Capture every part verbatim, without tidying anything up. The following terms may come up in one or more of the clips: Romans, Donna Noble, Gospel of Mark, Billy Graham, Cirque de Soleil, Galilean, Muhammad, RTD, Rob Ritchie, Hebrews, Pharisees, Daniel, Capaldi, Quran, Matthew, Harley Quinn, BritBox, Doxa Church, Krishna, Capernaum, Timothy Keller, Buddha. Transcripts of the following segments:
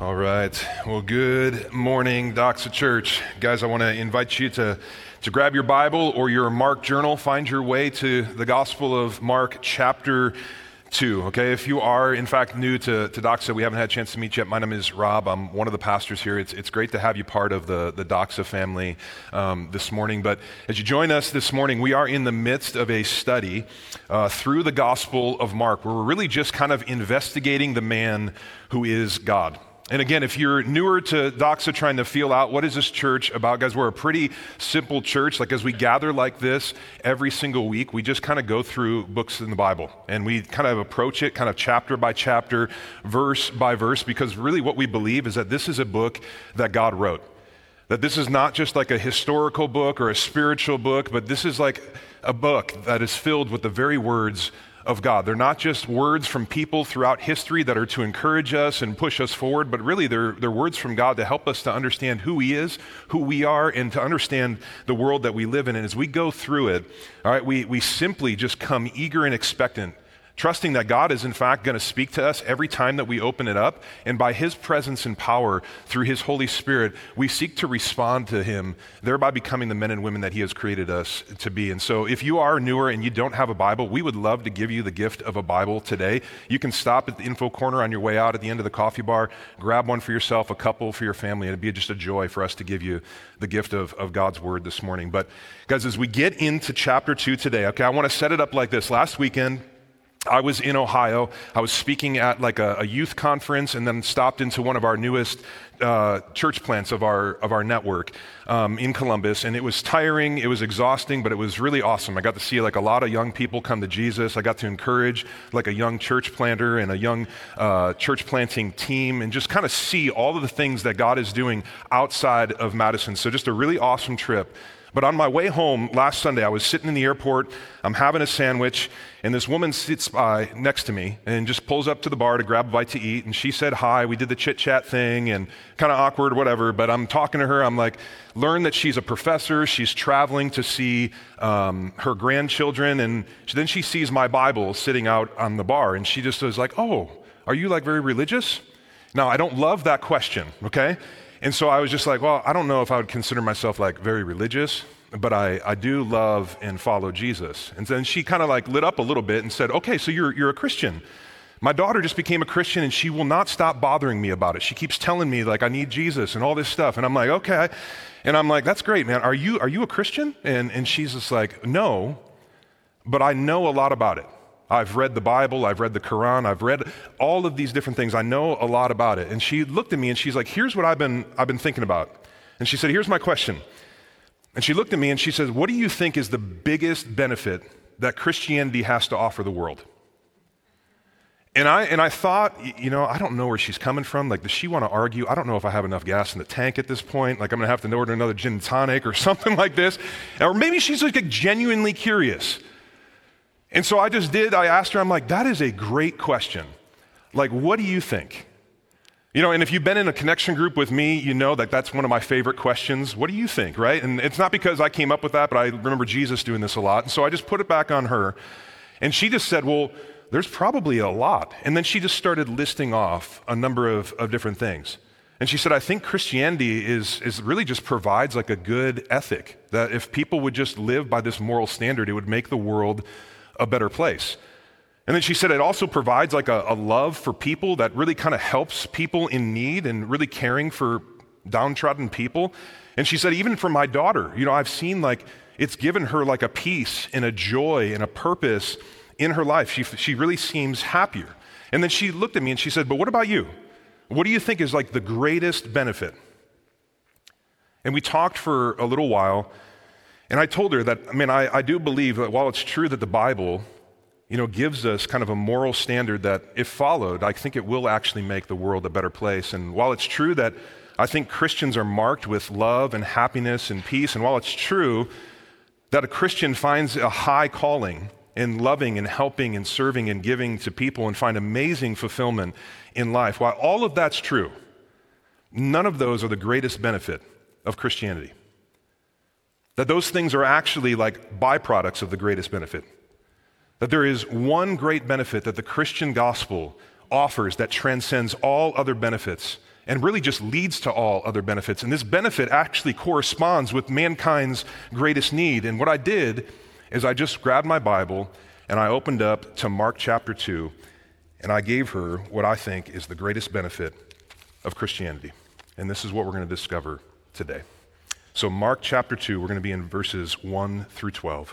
All right. Well, good morning, Doxa Church. Guys, I want to invite you to, to grab your Bible or your Mark journal. Find your way to the Gospel of Mark chapter two. Okay, if you are, in fact, new to, to Doxa, we haven't had a chance to meet yet. My name is Rob. I'm one of the pastors here. It's, it's great to have you part of the, the Doxa family um, this morning. But as you join us this morning, we are in the midst of a study uh, through the Gospel of Mark, where we're really just kind of investigating the man who is God. And again, if you're newer to Doxa, trying to feel out what is this church about, guys, we're a pretty simple church. Like as we gather like this every single week, we just kind of go through books in the Bible and we kind of approach it kind of chapter by chapter, verse by verse, because really what we believe is that this is a book that God wrote. That this is not just like a historical book or a spiritual book, but this is like a book that is filled with the very words of God. They're not just words from people throughout history that are to encourage us and push us forward, but really they're, they're words from God to help us to understand who He is, who we are, and to understand the world that we live in. And as we go through it, all right, we, we simply just come eager and expectant, trusting that God is in fact going to speak to us every time that we open it up. And by His presence and power through His Holy Spirit, we seek to respond to Him, thereby becoming the men and women that He has created us to be. And so if you are newer and you don't have a Bible, we would love to give you the gift of a Bible today. You can stop at the info corner on your way out at the end of the coffee bar, grab one for yourself, a couple for your family. It'd be just a joy for us to give you the gift of, of God's word this morning. But guys, as we get into chapter two today, okay, I want to set it up like this. Last weekend, I was in Ohio. I was speaking at like a, a youth conference, and then stopped into one of our newest uh, church plants of our of our network um, in Columbus. And it was tiring, it was exhausting, but it was really awesome. I got to see like a lot of young people come to Jesus. I got to encourage like a young church planter and a young uh, church planting team, and just kind of see all of the things that God is doing outside of Madison. So just a really awesome trip. But on my way home last Sunday, I was sitting in the airport, I'm having a sandwich, and this woman sits by next to me and just pulls up to the bar to grab a bite to eat, and she said hi. We did the chit-chat thing, and kind of awkward, whatever, but I'm talking to her. I'm like, learn that she's a professor. She's traveling to see um, her grandchildren, and then she sees my Bible sitting out on the bar, and she just was like, oh, are you like very religious? Now, I don't love that question, okay? And so I was just like, well, I don't know if I would consider myself like very religious, but I, I do love and follow Jesus. And then she kind of like lit up a little bit and said, okay, so you're you're a Christian. My daughter just became a Christian, and she will not stop bothering me about it. She keeps telling me like I need Jesus and all this stuff. And I'm like, okay. And I'm like, that's great, man. Are you are you a Christian? And and she's just like, no, but I know a lot about it. I've read the Bible, I've read the Quran, I've read all of these different things. I know a lot about it. And she looked at me and she's like, here's what I've been I've been thinking about. And she said, here's my question. And she looked at me and she says, what do you think is the biggest benefit that Christianity has to offer the world? And I and I thought, you know, I don't know where she's coming from. Like, does she want to argue? I don't know if I have enough gas in the tank at this point. Like, I'm going to have to order another gin and tonic or something like this. Or maybe she's like genuinely curious. And so I just did, I asked her, I'm like, that is a great question. Like, what do you think? You know, and if you've been in a connection group with me, you know that that's one of my favorite questions. What do you think, right? And it's not because I came up with that, but I remember Jesus doing this a lot. And so I just put it back on her. And she just said, well, there's probably a lot. And then she just started listing off a number of, of different things. And she said, I think Christianity is, is really just provides like a good ethic, that if people would just live by this moral standard, it would make the world a better place. And then she said it also provides like a, a love for people that really kind of helps people in need and really caring for downtrodden people. And she said, even for my daughter, you know, I've seen like it's given her like a peace and a joy and a purpose in her life. She she really seems happier. And then she looked at me and she said, but what about you? What do you think is like the greatest benefit? And we talked for a little while. And I told her that, I mean, I, I do believe that while it's true that the Bible, you know, gives us kind of a moral standard that if followed, I think it will actually make the world a better place. And while it's true that I think Christians are marked with love and happiness and peace, and while it's true that a Christian finds a high calling in loving and helping and serving and giving to people and find amazing fulfillment in life, while all of that's true, none of those are the greatest benefit of Christianity. That those things are actually like byproducts of the greatest benefit. That there is one great benefit that the Christian gospel offers that transcends all other benefits, and really just leads to all other benefits. And this benefit actually corresponds with mankind's greatest need. And what I did is I just grabbed my Bible and I opened up to Mark chapter two, and I gave her what I think is the greatest benefit of Christianity. And this is what we're going to discover today. So Mark chapter two, we're going to be in verses one through twelve.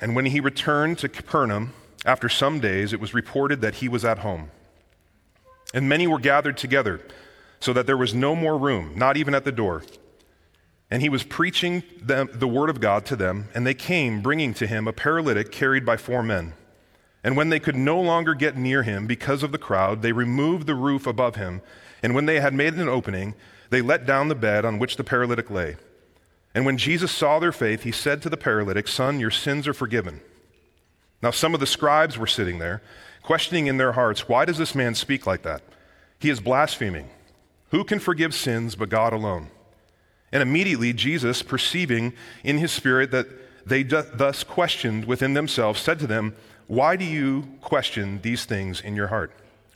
And when he returned to Capernaum, after some days, it was reported that he was at home. And many were gathered together, so that there was no more room, not even at the door. And he was preaching them, the word of God to them, and they came, bringing to him a paralytic carried by four men. And when they could no longer get near him because of the crowd, they removed the roof above him. And when they had made an opening, they let down the bed on which the paralytic lay. And when Jesus saw their faith, he said to the paralytic, "Son, your sins are forgiven." Now some of the scribes were sitting there, questioning in their hearts, "Why does this man speak like that? He is blaspheming. Who can forgive sins but God alone?" And immediately Jesus, perceiving in his spirit that they d- thus questioned within themselves, said to them, "Why do you question these things in your heart?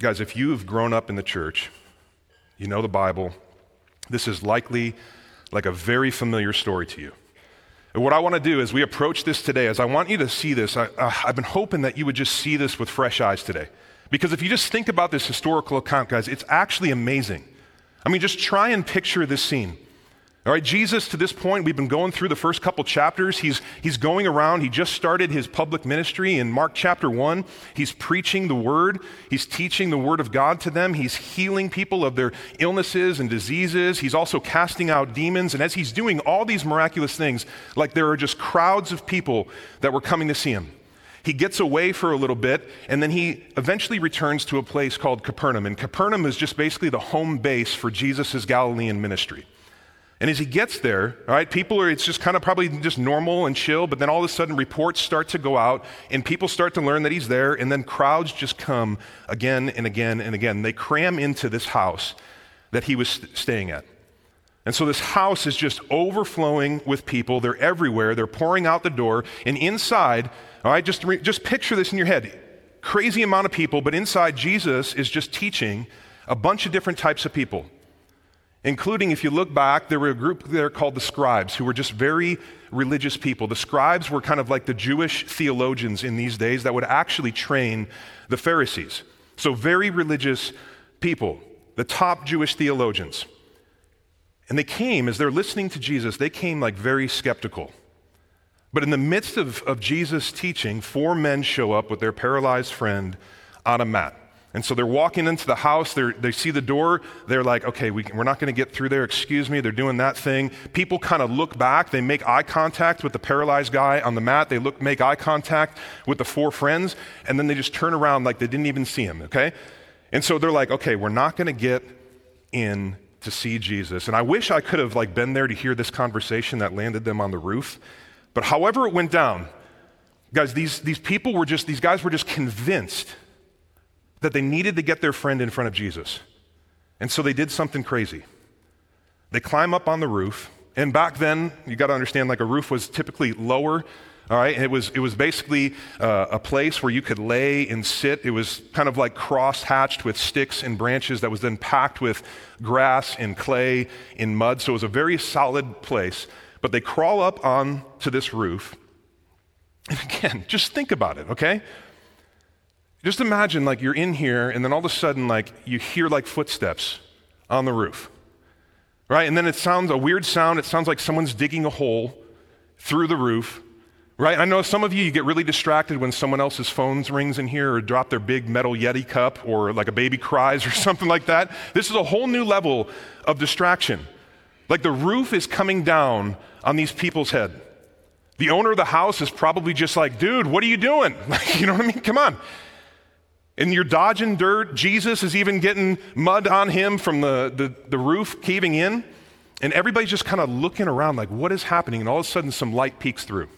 guys, if you've grown up in the church, you know the Bible, this is likely like a very familiar story to you. And what I want to do as we approach this today is I want you to see this. I, uh, I've been hoping that you would just see this with fresh eyes today. Because if you just think about this historical account, guys, it's actually amazing. I mean, just try and picture this scene. All right, Jesus, to this point, we've been going through the first couple chapters. He's, he's going around. He just started his public ministry in Mark chapter one. He's preaching the word. He's teaching the word of God to them. He's healing people of their illnesses and diseases. He's also casting out demons. And as he's doing all these miraculous things, like there are just crowds of people that were coming to see him. He gets away for a little bit, and then he eventually returns to a place called Capernaum. And Capernaum is just basically the home base for Jesus' Galilean ministry. And as he gets there, all right, people are, it's just kind of probably just normal and chill, but then all of a sudden reports start to go out and people start to learn that he's there, and then crowds just come again and again and again. They cram into this house that he was st- staying at. And so this house is just overflowing with people. They're everywhere. They're pouring out the door. And inside, all right, just, re- just picture this in your head. Crazy amount of people, but inside Jesus is just teaching a bunch of different types of people. Including, if you look back, there were a group there called the scribes, who were just very religious people. The scribes were kind of like the Jewish theologians in these days that would actually train the Pharisees. So very religious people, the top Jewish theologians. And they came, as they're listening to Jesus, they came like very skeptical. But in the midst of, of Jesus' teaching, four men show up with their paralyzed friend on a mat. And so they're walking into the house, they're, they see the door, they're like, okay, we, we're not gonna get through there, excuse me, they're doing that thing. People kind of look back, they make eye contact with the paralyzed guy on the mat, they look, make eye contact with the four friends, and then they just turn around like they didn't even see him, okay? And so they're like, okay, we're not gonna get in to see Jesus. And I wish I could have like been there to hear this conversation that landed them on the roof, but however it went down, guys, these, these people were just, these guys were just convinced that they needed to get their friend in front of Jesus. And so they did something crazy. They climb up on the roof, and back then, you gotta understand, like a roof was typically lower, all right? And it was, it was basically uh, a place where you could lay and sit. It was kind of like cross-hatched with sticks and branches that was then packed with grass and clay and mud, so it was a very solid place. But they crawl up on to this roof, and again, just think about it, okay? Just imagine like you're in here and then all of a sudden like you hear like footsteps on the roof, right? And then it sounds a weird sound. It sounds like someone's digging a hole through the roof, right? I know some of you, you get really distracted when someone else's phone rings in here or drop their big metal Yeti cup or like a baby cries or something like that. This is a whole new level of distraction. Like the roof is coming down on these people's head. The owner of the house is probably just like, dude, what are you doing? Like, you know what I mean? Come on. And you're dodging dirt. Jesus is even getting mud on him from the, the, the roof caving in. And everybody's just kind of looking around like, what is happening? And all of a sudden, some light peeks through.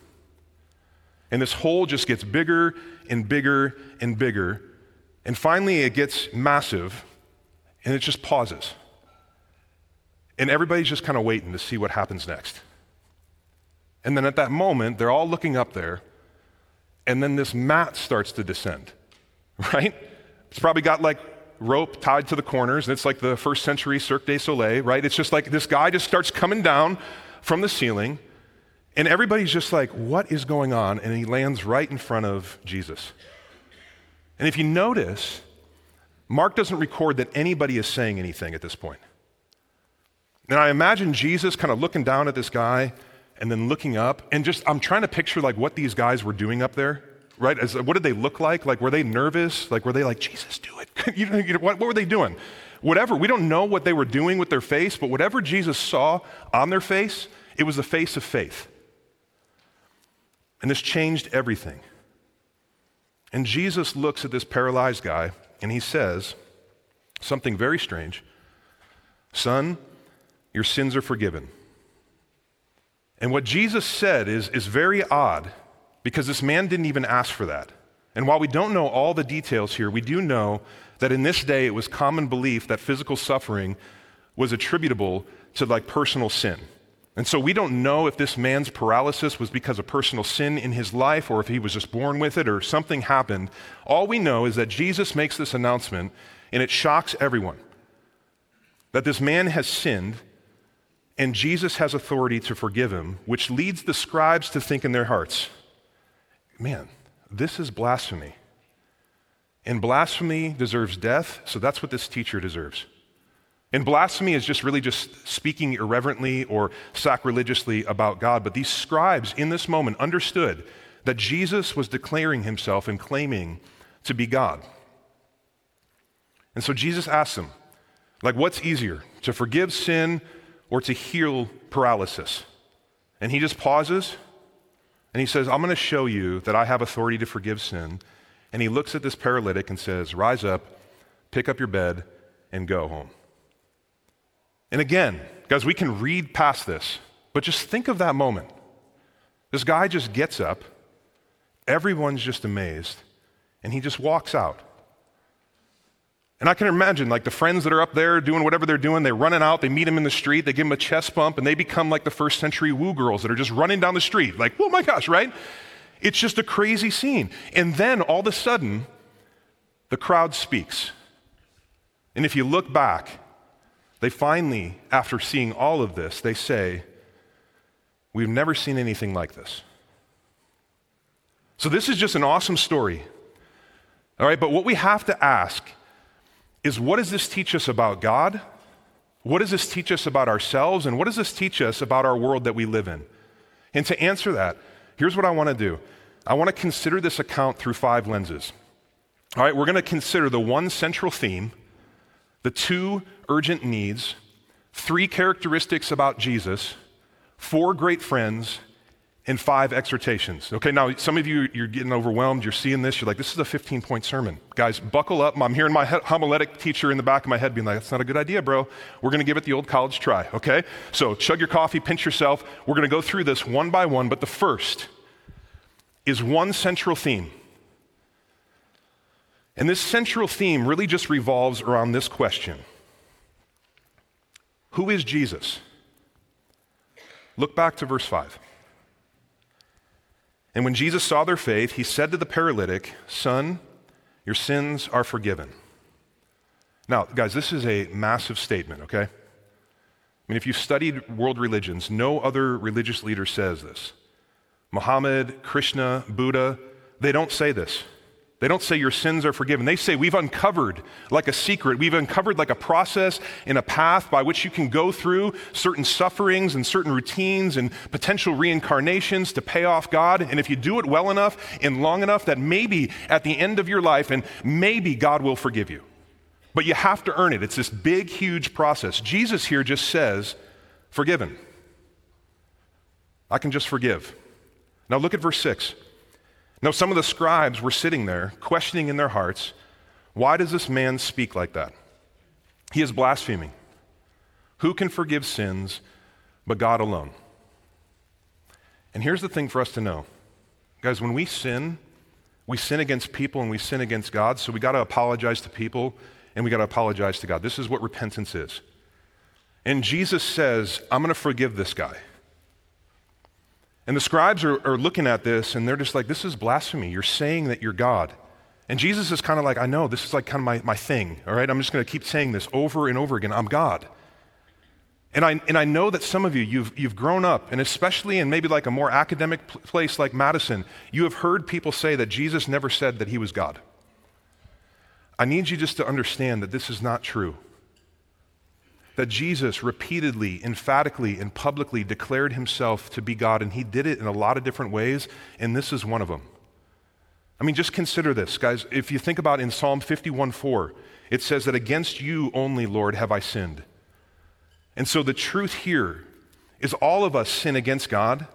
And this hole just gets bigger and bigger and bigger. And finally, it gets massive, and it just pauses. And everybody's just kind of waiting to see what happens next. And then at that moment, they're all looking up there, and then this mat starts to descend, right? It's probably got like rope tied to the corners, and it's like the first century Cirque de Soleil, right? It's just like this guy just starts coming down from the ceiling, and everybody's just like, what is going on? And he lands right in front of Jesus. And if you notice, Mark doesn't record that anybody is saying anything at this point. And I imagine Jesus kind of looking down at this guy and then looking up, and just, I'm trying to picture like what these guys were doing up there, right? As, what did they look like? Like, were they nervous? Like, were they like, Jesus, do it? you know, you know, what, what were they doing? Whatever, we don't know what they were doing with their face, but whatever Jesus saw on their face, it was the face of faith. And this changed everything. And Jesus looks at this paralyzed guy, and he says something very strange. Son, your sins are forgiven. And what Jesus said is, is very odd, because this man didn't even ask for that. And while we don't know all the details here, we do know that in this day it was common belief that physical suffering was attributable to like personal sin. And so we don't know if this man's paralysis was because of personal sin in his life, or if he was just born with it, or something happened. All we know is that Jesus makes this announcement, and it shocks everyone, that this man has sinned, and Jesus has authority to forgive him, which leads the scribes to think in their hearts, man, this is blasphemy. And blasphemy deserves death, so that's what this teacher deserves. And blasphemy is just really just speaking irreverently or sacrilegiously about God. But these scribes in this moment understood that Jesus was declaring himself and claiming to be God. And so Jesus asked them, like, what's easier, to forgive sin or to heal paralysis? And he just pauses and he says, I'm going to show you that I have authority to forgive sin. And he looks at this paralytic and says, rise up, pick up your bed, and go home. And again, guys, we can read past this, but just think of that moment. This guy just gets up, everyone's just amazed, and he just walks out. And I can imagine like the friends that are up there doing whatever they're doing, they're running out, they meet him in the street, they give him a chest bump, and they become like the first century woo girls that are just running down the street, like, oh my gosh, right? It's just a crazy scene. And then all of a sudden, the crowd speaks. And if you look back, they finally, after seeing all of this, they say, we've never seen anything like this. So this is just an awesome story. All right, but what we have to ask is, what does this teach us about God? What does this teach us about ourselves? And what does this teach us about our world that we live in? And to answer that, here's what I want to do. I want to consider this account through five lenses. All right, we're going to consider the one central theme, the two urgent needs, three characteristics about Jesus, four great friends, and five exhortations. Okay, now some of you, you're getting overwhelmed, you're seeing this, you're like, this is a fifteen-point sermon. Guys, buckle up. I'm hearing my homiletic teacher in the back of my head being like, that's not a good idea, bro. We're gonna give it the old college try, okay? So chug your coffee, pinch yourself. We're gonna go through this one by one, but the first is one central theme. And this central theme really just revolves around this question. Who is Jesus? Look back to verse five. And when Jesus saw their faith, he said to the paralytic, son, your sins are forgiven. Now, guys, this is a massive statement, okay? I mean, if you've studied world religions, no other religious leader says this. Muhammad, Krishna, Buddha, they don't say this. They don't say your sins are forgiven. They say we've uncovered like a secret. We've uncovered like a process and a path by which you can go through certain sufferings and certain routines and potential reincarnations to pay off God. And if you do it well enough and long enough, that maybe at the end of your life, and maybe God will forgive you. But you have to earn it. It's this big, huge process. Jesus here just says, forgiven. I can just forgive. Now look at verse six. Now, some of the scribes were sitting there, questioning in their hearts, Why does this man speak like that? He is blaspheming. Who can forgive sins but God alone? And here's the thing for us to know. Guys, when we sin, we sin against people and we sin against God, so we got to apologize to people and we got to apologize to God. This is what repentance is. And Jesus says, I'm going to forgive this guy. And the scribes are, are looking at this and they're just like, this is blasphemy. You're saying that you're God. And Jesus is kind of like, I know, this is like kind of my, my thing, all right? I'm just going to keep saying this over and over again. I'm God. And I and I know that some of you, you've you've grown up, and especially in maybe like a more academic pl- place like Madison, you have heard people say that Jesus never said that he was God. I need you just to understand that this is not true. That Jesus repeatedly, emphatically, and publicly declared himself to be God, and he did it in a lot of different ways, and this is one of them. I mean, just consider this, guys. If you think about in Psalm fifty-one four, it says that against you only, Lord, have I sinned. And so the truth here is all of us sin against God.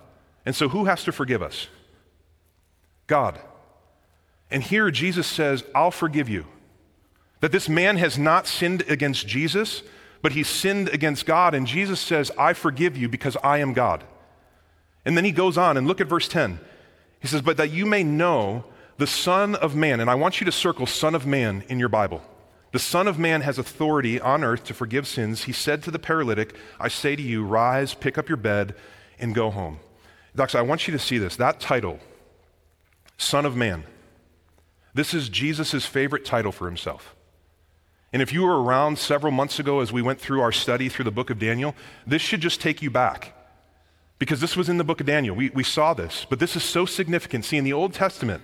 And so who has to forgive us? God. And here Jesus says, I'll forgive you. That this man has not sinned against Jesus, but he sinned against God. And Jesus says, I forgive you because I am God. And then he goes on and look at verse ten. He says, but that you may know the Son of Man. And I want you to circle Son of Man in your Bible. The Son of Man has authority on earth to forgive sins. He said to the paralytic, I say to you, rise, pick up your bed, and go home. Doxa, I want you to see this. That title, Son of Man, this is Jesus' favorite title for himself. And if you were around several months ago as we went through our study through the book of Daniel, this should just take you back because this was in the book of Daniel. We, we saw this, but this is so significant. See, in the Old Testament,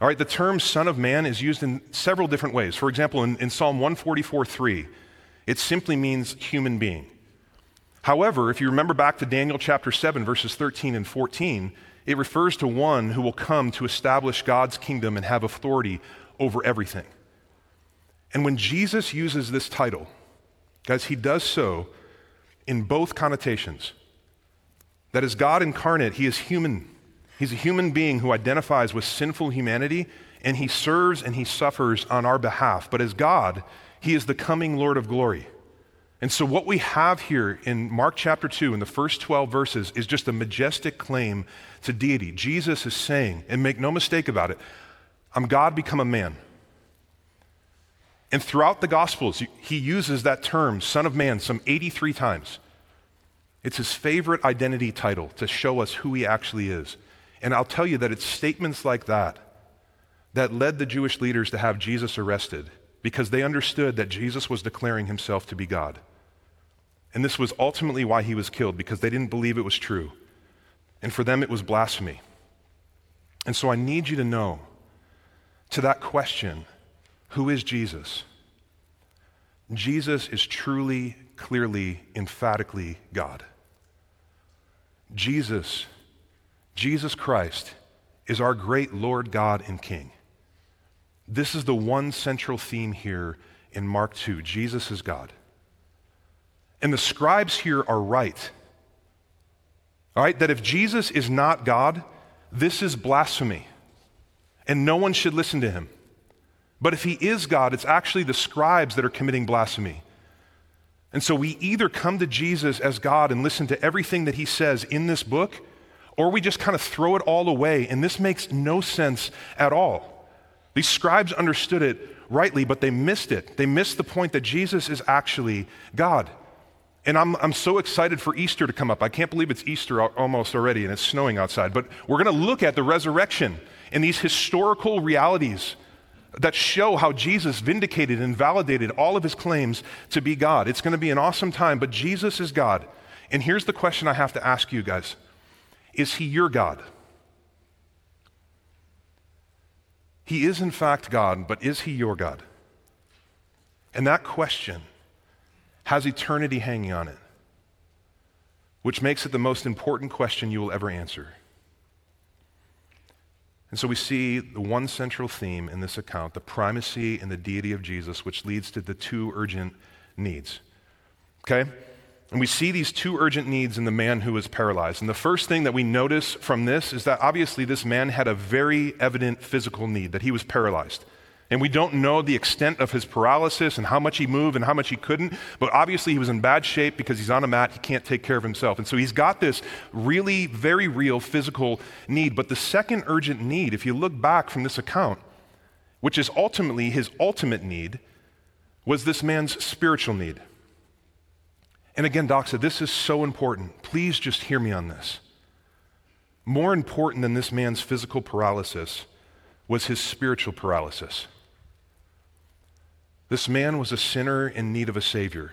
all right, the term Son of Man is used in several different ways. For example, in, in Psalm one forty-four three, it simply means human being. However, if you remember back to Daniel chapter seven, verses thirteen and fourteen, it refers to one who will come to establish God's kingdom and have authority over everything. And when Jesus uses this title, guys, he does so in both connotations. That as God incarnate, he is human. He's a human being who identifies with sinful humanity, and he serves and he suffers on our behalf. But as God, he is the coming Lord of glory. And so what we have here in Mark chapter two, in the first twelve verses, is just a majestic claim to deity. Jesus is saying, and make no mistake about it, I'm God become a man. And throughout the Gospels, he uses that term, Son of Man, some eighty-three times. It's his favorite identity title to show us who he actually is. And I'll tell you that it's statements like that that led the Jewish leaders to have Jesus arrested because they understood that Jesus was declaring himself to be God. And this was ultimately why he was killed, because they didn't believe it was true. And for them, it was blasphemy. And so I need you to know, to that question, who is Jesus? Jesus is truly, clearly, emphatically God. Jesus Jesus Christ is our great Lord God and King. This is the one central theme here in Mark two. Jesus is God. And the scribes here are right. All right, that if Jesus is not God, this is blasphemy. And no one should listen to him. But if he is God, it's actually the scribes that are committing blasphemy. And so we either come to Jesus as God and listen to everything that he says in this book, or we just kind of throw it all away, and this makes no sense at all. These scribes understood it rightly, but they missed it. They missed the point that Jesus is actually God. And I'm I'm so excited for Easter to come up. I can't believe it's Easter almost already, and it's snowing outside. But we're going to look at the resurrection and these historical realities that show how Jesus vindicated and validated all of his claims to be God. It's going to be an awesome time, but Jesus is God. And here's the question I have to ask you guys. Is he your God? He is in fact God, but is he your God? And that question has eternity hanging on it, which makes it the most important question you will ever answer. And so we see the one central theme in this account, the primacy and the deity of Jesus, which leads to the two urgent needs. Okay? And we see these two urgent needs in the man who is paralyzed. And the first thing that we notice from this is that obviously this man had a very evident physical need, that he was paralyzed. And we don't know the extent of his paralysis and how much he moved and how much he couldn't, but obviously he was in bad shape because he's on a mat, he can't take care of himself. And so he's got this really very real physical need. But the second urgent need, if you look back from this account, which is ultimately his ultimate need, was this man's spiritual need. And again, Doxa, this is so important. Please just hear me on this. More important than this man's physical paralysis was his spiritual paralysis. This man was a sinner in need of a Savior.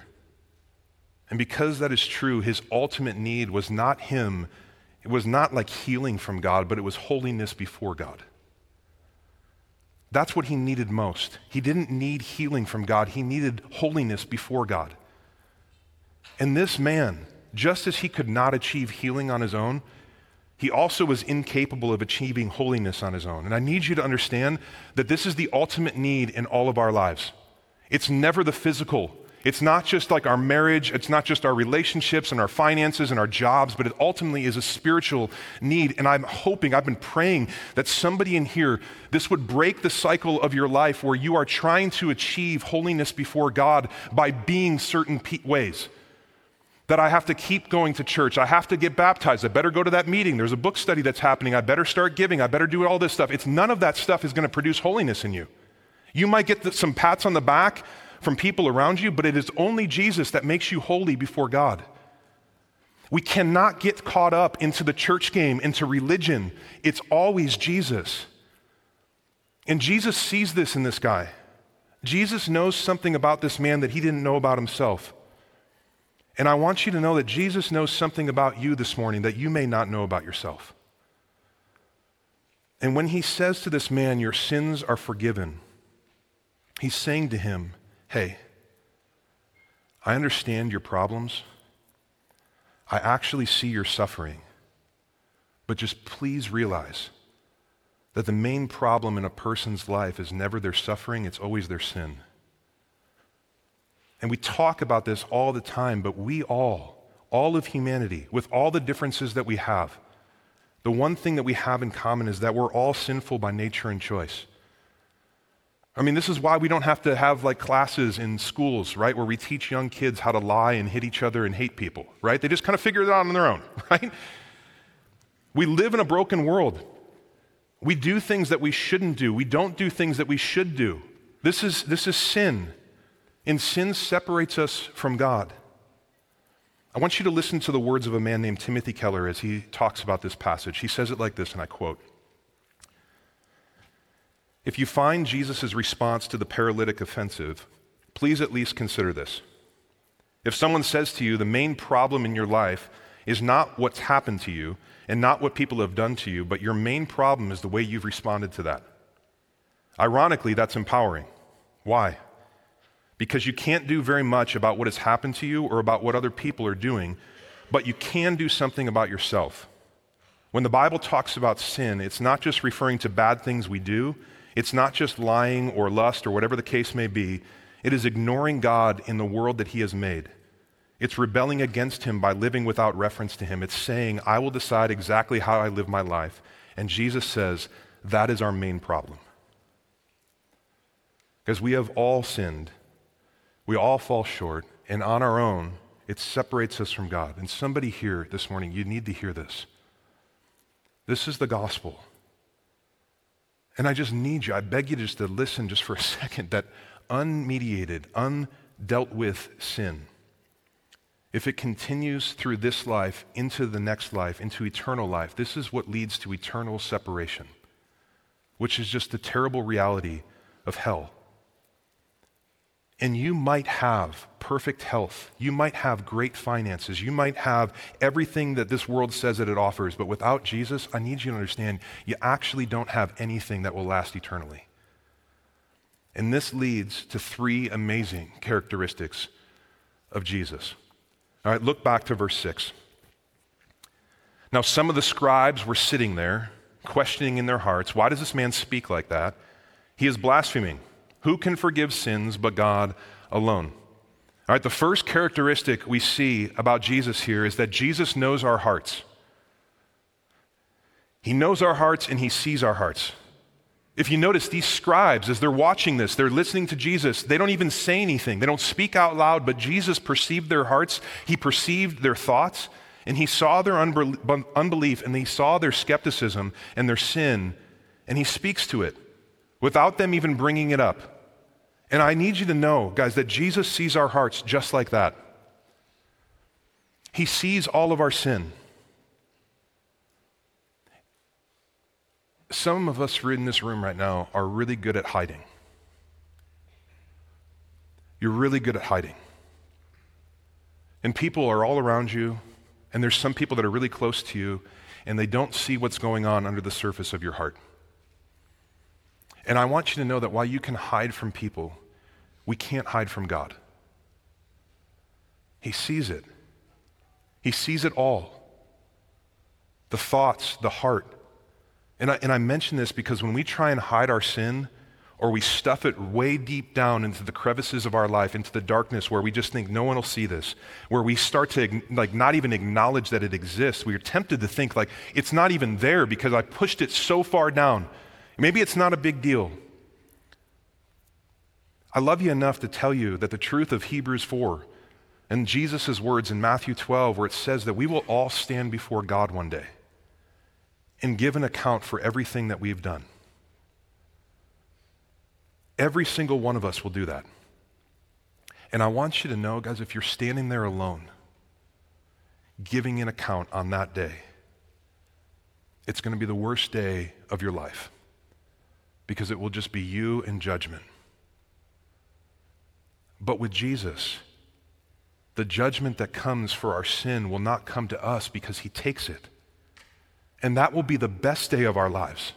And because that is true, his ultimate need was not him. It was not like healing from God, but it was holiness before God. That's what he needed most. He didn't need healing from God. He needed holiness before God. And this man, just as he could not achieve healing on his own, he also was incapable of achieving holiness on his own. And I need you to understand that this is the ultimate need in all of our lives. It's never the physical. It's not just like our marriage. It's not just our relationships and our finances and our jobs, but it ultimately is a spiritual need. And I'm hoping, I've been praying that somebody in here, this would break the cycle of your life where you are trying to achieve holiness before God by being certain pe- ways. That I have to keep going to church, I have to get baptized, I better go to that meeting, there's a book study that's happening, I better start giving, I better do all this stuff. It's none of that stuff is going to produce holiness in you. You might get the, some pats on the back from people around you, but it is only Jesus that makes you holy before God. We cannot get caught up into the church game, into religion. It's always Jesus. And Jesus sees this in this guy. Jesus knows something about this man that he didn't know about himself. And I want you to know that Jesus knows something about you this morning that you may not know about yourself. And when he says to this man, your sins are forgiven, he's saying to him, hey, I understand your problems. I actually see your suffering. But just please realize that the main problem in a person's life is never their suffering, it's always their sin. And we talk about this all the time, but we all, all of humanity, with all the differences that we have, the one thing that we have in common is that we're all sinful by nature and choice. I mean, this is why we don't have to have like classes in schools, right, where we teach young kids how to lie and hit each other and hate people, right? They just kind of figure it out on their own, right? We live in a broken world. We do things that we shouldn't do. We don't do things that we should do. This is, this is sin. And sin separates us from God. I want you to listen to the words of a man named Timothy Keller as he talks about this passage. He says it like this, and I quote, "If you find Jesus' response to the paralytic offensive, please at least consider this. If someone says to you, the main problem in your life is not what's happened to you and not what people have done to you, but your main problem is the way you've responded to that. Ironically, that's empowering. Why? Because you can't do very much about what has happened to you or about what other people are doing, but you can do something about yourself. When the Bible talks about sin, it's not just referring to bad things we do. It's not just lying or lust or whatever the case may be. It is ignoring God in the world that he has made. It's rebelling against him by living without reference to him. It's saying, I will decide exactly how I live my life. And Jesus says, that is our main problem. Because we have all sinned. We all fall short, and on our own, it separates us from God. And somebody here this morning, you need to hear this. This is the gospel. And I just need you, I beg you just to listen just for a second, that unmediated, undealt with sin, if it continues through this life, into the next life, into eternal life, this is what leads to eternal separation, which is just the terrible reality of hell. And you might have perfect health, you might have great finances, you might have everything that this world says that it offers, but without Jesus, I need you to understand, you actually don't have anything that will last eternally. And this leads to three amazing characteristics of Jesus. All right, look back to verse six. Now some of the scribes were sitting there, questioning in their hearts, why does this man speak like that? He is blaspheming. Who can forgive sins but God alone? All right, the first characteristic we see about Jesus here is that Jesus knows our hearts. He knows our hearts and he sees our hearts. If you notice, these scribes, as they're watching this, they're listening to Jesus. They don't even say anything. They don't speak out loud, but Jesus perceived their hearts. He perceived their thoughts, and he saw their unbe- unbelief, and he saw their skepticism and their sin, and he speaks to it without them even bringing it up. And I need you to know, guys, that Jesus sees our hearts just like that. He sees all of our sin. Some of us in this room right now are really good at hiding. You're really good at hiding. And people are all around you, and there's some people that are really close to you, and they don't see what's going on under the surface of your heart. And I want you to know that while you can hide from people, we can't hide from God. He sees it. He sees it all. The thoughts, the heart. And I, and I mention this because when we try and hide our sin, or we stuff it way deep down into the crevices of our life, into the darkness where we just think no one will see this, where we start to like not even acknowledge that it exists, we are tempted to think like it's not even there because I pushed it so far down. Maybe it's not a big deal. I love you enough to tell you that the truth of Hebrews four and Jesus' words in Matthew twelve, where it says that we will all stand before God one day and give an account for everything that we've done. Every single one of us will do that. And I want you to know, guys, if you're standing there alone, giving an account on that day, it's going to be the worst day of your life, because it will just be you in judgment. But with Jesus, the judgment that comes for our sin will not come to us because he takes it. And that will be the best day of our lives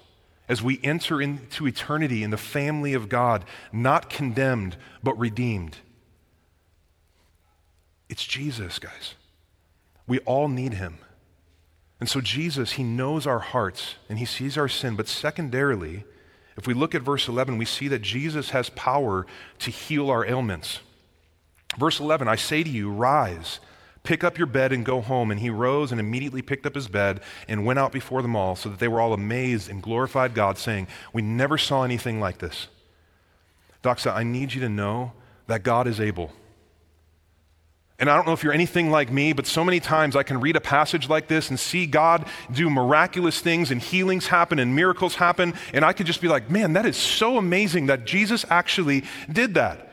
as we enter into eternity in the family of God, not condemned, but redeemed. It's Jesus, guys. We all need him. And so Jesus, he knows our hearts and he sees our sin, but secondarily, if we look at verse eleven, we see that Jesus has power to heal our ailments. Verse eleven, I say to you, rise, pick up your bed and go home. And he rose and immediately picked up his bed and went out before them all, so that they were all amazed and glorified God, saying, we never saw anything like this. Doxa, I need you to know that God is able. And I don't know if you're anything like me, but so many times I can read a passage like this and see God do miraculous things and healings happen and miracles happen. And I could just be like, man, that is so amazing that Jesus actually did that.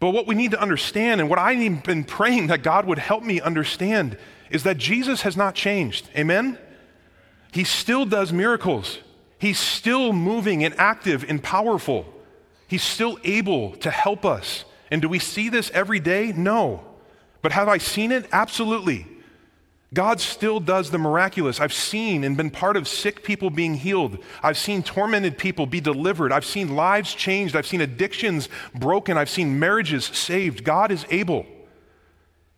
But what we need to understand, and what I've been praying that God would help me understand, is that Jesus has not changed. Amen? He still does miracles. He's still moving and active and powerful. He's still able to help us. And do we see this every day? No. But have I seen it? Absolutely. God still does the miraculous. I've seen and been part of sick people being healed. I've seen tormented people be delivered. I've seen lives changed. I've seen addictions broken. I've seen marriages saved. God is able.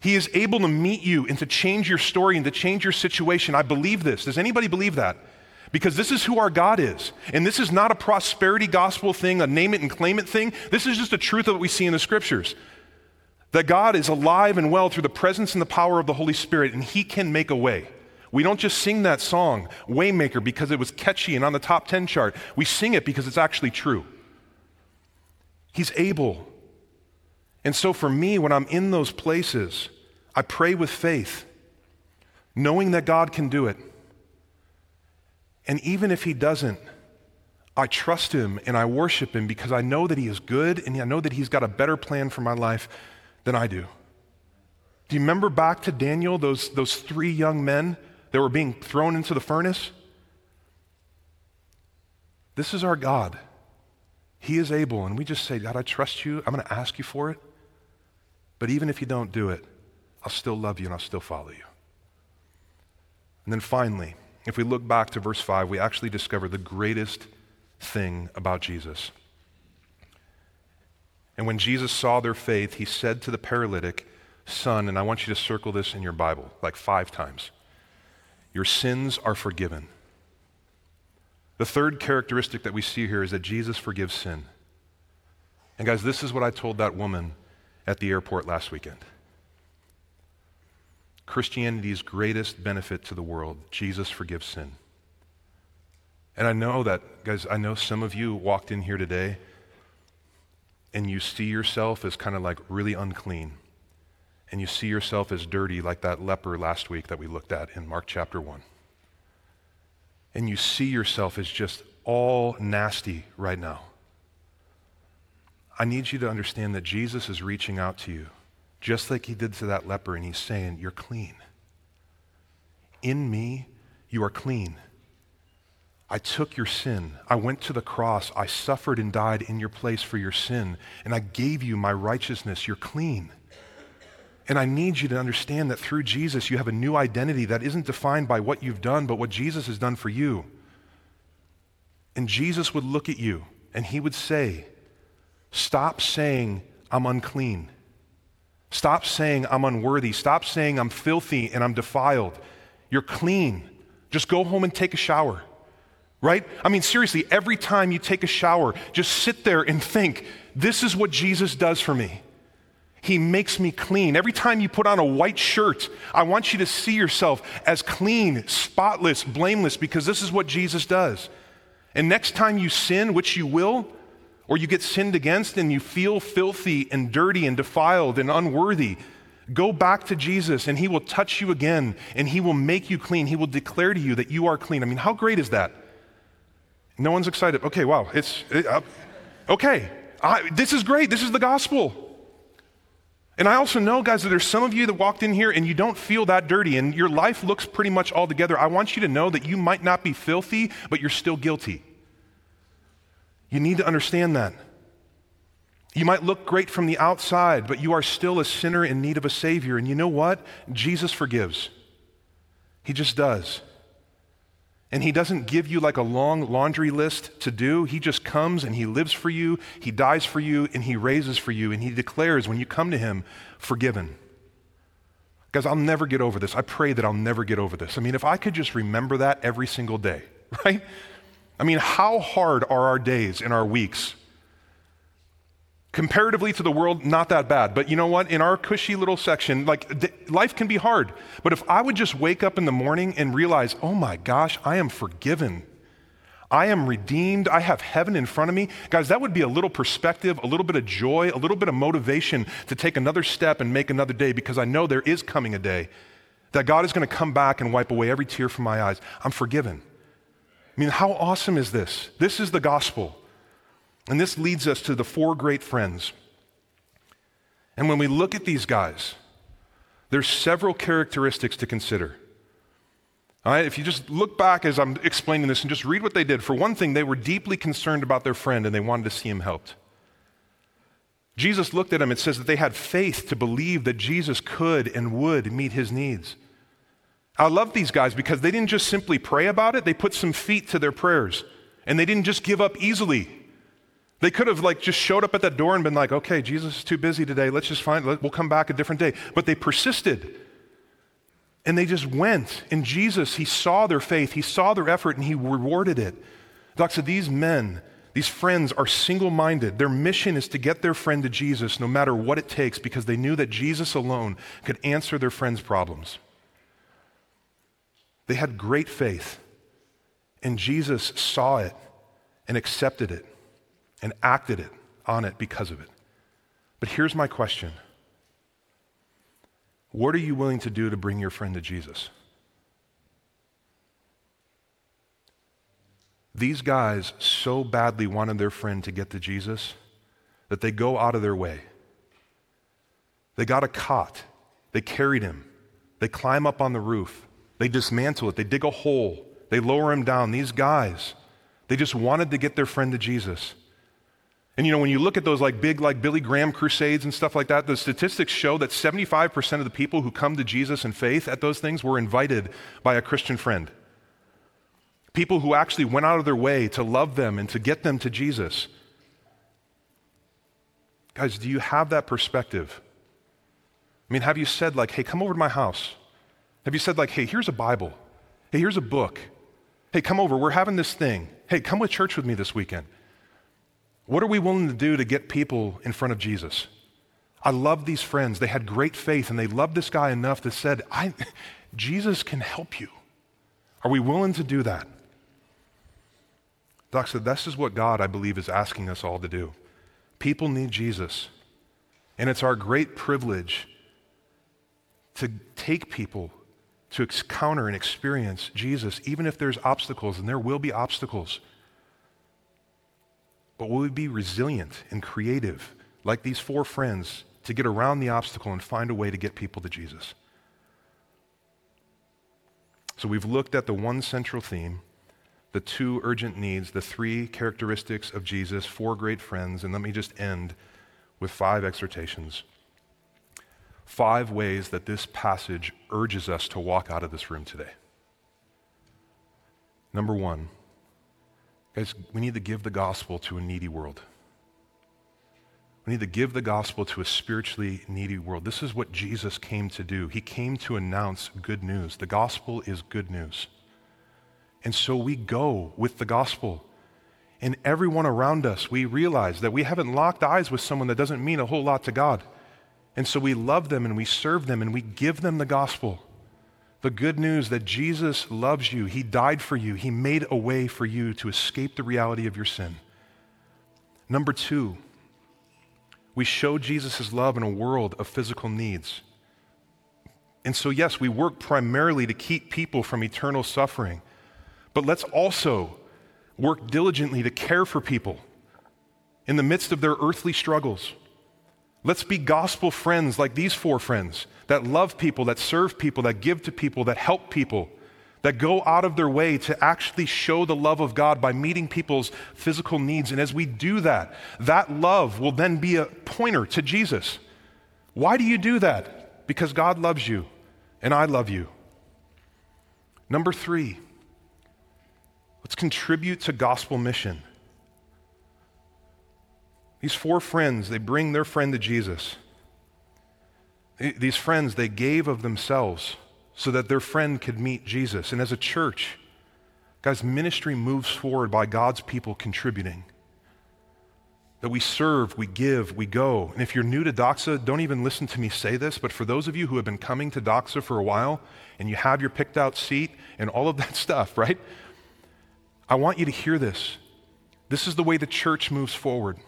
He is able to meet you and to change your story and to change your situation. I believe this. Does anybody believe that? Because this is who our God is. And this is not a prosperity gospel thing, a name it and claim it thing. This is just a truth that we see in the scriptures. That God is alive and well through the presence and the power of the Holy Spirit, and he can make a way. We don't just sing that song, Waymaker, because it was catchy and on the top ten chart. We sing it because it's actually true. He's able. And so for me, when I'm in those places, I pray with faith, knowing that God can do it. And even if he doesn't, I trust him and I worship him because I know that he is good and I know that he's got a better plan for my life than I do. Do you remember back to Daniel, those, those three young men that were being thrown into the furnace? This is our God. He is able, and we just say, God, I trust you. I'm going to ask you for it. But even if you don't do it, I'll still love you and I'll still follow you. And then finally, if we look back to verse five, we actually discover the greatest thing about Jesus. And when Jesus saw their faith, he said to the paralytic, son, and I want you to circle this in your Bible like five times, your sins are forgiven. The third characteristic that we see here is that Jesus forgives sin. And guys, this is what I told that woman at the airport last weekend. Christianity's greatest benefit to the world, Jesus forgives sin. And I know that, guys, I know some of you walked in here today and you see yourself as kind of like really unclean. And you see yourself as dirty, like that leper last week that we looked at in Mark chapter one. And you see yourself as just all nasty right now. I need you to understand that Jesus is reaching out to you, just like he did to that leper, and he's saying, you're clean. In me, you are clean. I took your sin. I went to the cross. I suffered and died in your place for your sin, and I gave you my righteousness. You're clean. And I need you to understand that through Jesus, you have a new identity that isn't defined by what you've done, but what Jesus has done for you. And Jesus would look at you and he would say, stop saying, I'm unclean. Stop saying, I'm unworthy. Stop saying, I'm filthy and I'm defiled. You're clean. Just go home and take a shower, right? I mean, seriously, every time you take a shower, just sit there and think, this is what Jesus does for me. He makes me clean. Every time you put on a white shirt, I want you to see yourself as clean, spotless, blameless, because this is what Jesus does. And next time you sin, which you will, or you get sinned against and you feel filthy and dirty and defiled and unworthy, go back to Jesus and he will touch you again and he will make you clean. He will declare to you that you are clean. I mean, how great is that? No one's excited. Okay, wow. It's it, uh, okay. I, this is great. This is the gospel. And I also know, guys, that there's some of you that walked in here and you don't feel that dirty and your life looks pretty much all together. I want you to know that you might not be filthy, but you're still guilty. You need to understand that. You might look great from the outside, but you are still a sinner in need of a Savior. And you know what? Jesus forgives. He just does. And he doesn't give you like a long laundry list to do. He just comes and he lives for you, he dies for you, and he raises for you, and he declares when you come to him, forgiven. Guys, I'll never get over this. I pray that I'll never get over this. I mean, if I could just remember that every single day, right? I mean, how hard are our days and our weeks? Comparatively to the world, not that bad. But you know what? In our cushy little section, like d- life can be hard. But if I would just wake up in the morning and realize, oh my gosh, I am forgiven. I am redeemed. I have heaven in front of me. Guys, that would be a little perspective, a little bit of joy, a little bit of motivation to take another step and make another day, because I know there is coming a day that God is going to come back and wipe away every tear from my eyes. I'm forgiven. I mean, how awesome is this? This is the gospel. And this leads us to the four great friends. And when we look at these guys, there's several characteristics to consider. All right, if you just look back as I'm explaining this and just read what they did. For one thing, they were deeply concerned about their friend and they wanted to see him helped. Jesus looked at him and says that they had faith to believe that Jesus could and would meet his needs. I love these guys because they didn't just simply pray about it. They put some feet to their prayers and they didn't just give up easily. They could have like just showed up at that door and been like, okay, Jesus is too busy today. Let's just find, we'll come back a different day. But they persisted and they just went. And Jesus, he saw their faith, he saw their effort, and he rewarded it. Doxa, these men, these friends are single-minded. Their mission is to get their friend to Jesus no matter what it takes, because they knew that Jesus alone could answer their friend's problems. They had great faith and Jesus saw it and accepted it and acted it on it because of it. But here's my question. What are you willing to do to bring your friend to Jesus? These guys so badly wanted their friend to get to Jesus that they go out of their way. They got a cot. They carried him. They climb up on the roof. They dismantle it. They dig a hole. They lower him down. These guys, they just wanted to get their friend to Jesus. And you know, when you look at those like big like Billy Graham crusades and stuff like that, the statistics show that seventy-five percent of the people who come to Jesus in faith at those things were invited by a Christian friend. People who actually went out of their way to love them and to get them to Jesus. Guys, do you have that perspective? I mean, have you said like, hey, come over to my house? Have you said like, hey, here's a Bible. Hey, here's a book. Hey, come over. We're having this thing. Hey, come to church with me this weekend. What are we willing to do to get people in front of Jesus? I love these friends. They had great faith and they loved this guy enough that said, I, Jesus can help you. Are we willing to do that? Doxa, this is what God, I believe, is asking us all to do. People need Jesus. And it's our great privilege to take people to encounter and experience Jesus, even if there's obstacles, and there will be obstacles. But will we be resilient and creative, like these four friends, to get around the obstacle and find a way to get people to Jesus? So we've looked at the one central theme, the two urgent needs, the three characteristics of Jesus, four great friends, and let me just end with five exhortations. Five ways that this passage urges us to walk out of this room today. Number one, guys, we need to give the gospel to a needy world. We need to give the gospel to a spiritually needy world. This is what Jesus came to do. He came to announce good news. The gospel is good news. And so we go with the gospel. And everyone around us, we realize that we haven't locked eyes with someone that doesn't mean a whole lot to God. And so we love them and we serve them and we give them the gospel. The good news that Jesus loves you. He died for you. He made a way for you to escape the reality of your sin. Number two, we show Jesus' love in a world of physical needs. And so yes, we work primarily to keep people from eternal suffering, but let's also work diligently to care for people in the midst of their earthly struggles. Let's be gospel friends like these four friends that love people, that serve people, that give to people, that help people, that go out of their way to actually show the love of God by meeting people's physical needs. And as we do that, that love will then be a pointer to Jesus. Why do you do that? Because God loves you and I love you. Number three, let's contribute to gospel mission. These four friends, they bring their friend to Jesus. These friends, they gave of themselves so that their friend could meet Jesus. And as a church, guys, ministry moves forward by God's people contributing. That we serve, we give, we go. And if you're new to Doxa, don't even listen to me say this, but for those of you who have been coming to Doxa for a while and you have your picked out seat and all of that stuff, right? I want you to hear this. This is the way the church moves forward.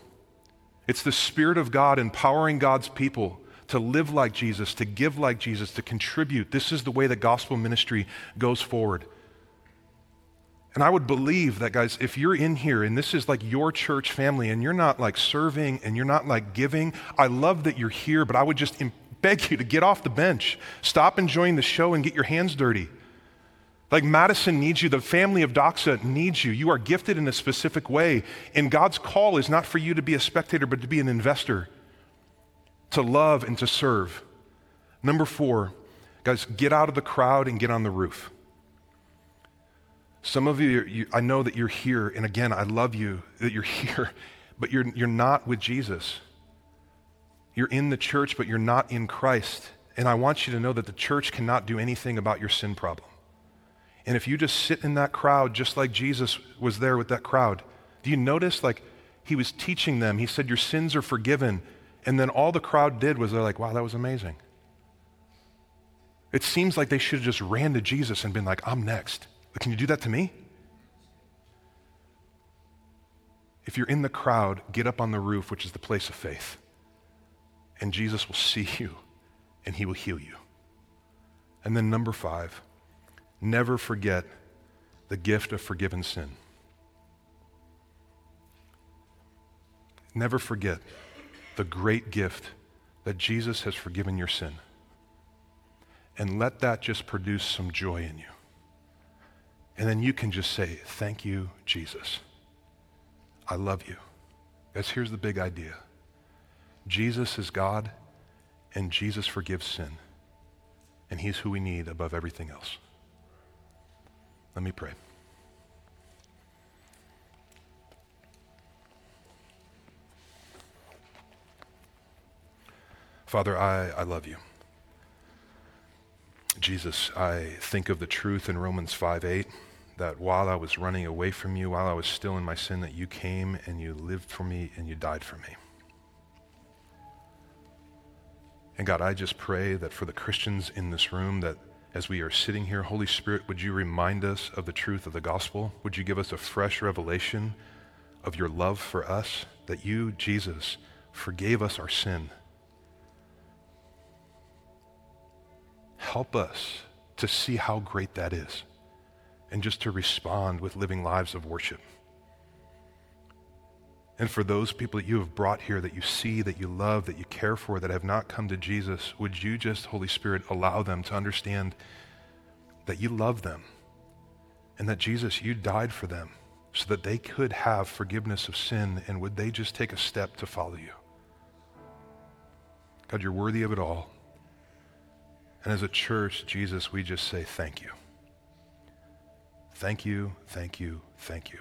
It's the Spirit of God empowering God's people to live like Jesus, to give like Jesus, to contribute. This is the way the gospel ministry goes forward. And I would believe that, guys, if you're in here and this is like your church family and you're not like serving and you're not like giving, I love that you're here, but I would just beg you to get off the bench. Stop enjoying the show and get your hands dirty. Like Madison needs you, the family of Doxa needs you. You are gifted in a specific way. And God's call is not for you to be a spectator, but to be an investor, to love and to serve. Number four, guys, get out of the crowd and get on the roof. Some of you, you I know that you're here, and again, I love you that you're here, but you're, you're not with Jesus. You're in the church, but you're not in Christ. And I want you to know that the church cannot do anything about your sin problem. And if you just sit in that crowd, just like Jesus was there with that crowd, do you notice like he was teaching them, he said, your sins are forgiven. And then all the crowd did was they're like, wow, that was amazing. It seems like they should have just ran to Jesus and been like, I'm next. But can you do that to me? If you're in the crowd, get up on the roof, which is the place of faith. And Jesus will see you and he will heal you. And then number five, never forget the gift of forgiven sin. Never forget the great gift that Jesus has forgiven your sin. And let that just produce some joy in you. And then you can just say, thank you, Jesus. I love you. Guys, here's the big idea. Jesus is God, and Jesus forgives sin. And he's who we need above everything else. Let me pray. Father, I, I love you. Jesus, I think of the truth in Romans five eight, that while I was running away from you, while I was still in my sin, that you came and you lived for me and you died for me. And God, I just pray that for the Christians in this room, that as we are sitting here, Holy Spirit, would you remind us of the truth of the gospel? Would you give us a fresh revelation of your love for us, that you, Jesus, forgave us our sin? Help us to see how great that is and just to respond with living lives of worship. And for those people that you have brought here, that you see, that you love, that you care for, that have not come to Jesus, would you just, Holy Spirit, allow them to understand that you love them and that, Jesus, you died for them so that they could have forgiveness of sin, and would they just take a step to follow you? God, you're worthy of it all. And as a church, Jesus, we just say thank you. Thank you, thank you, thank you.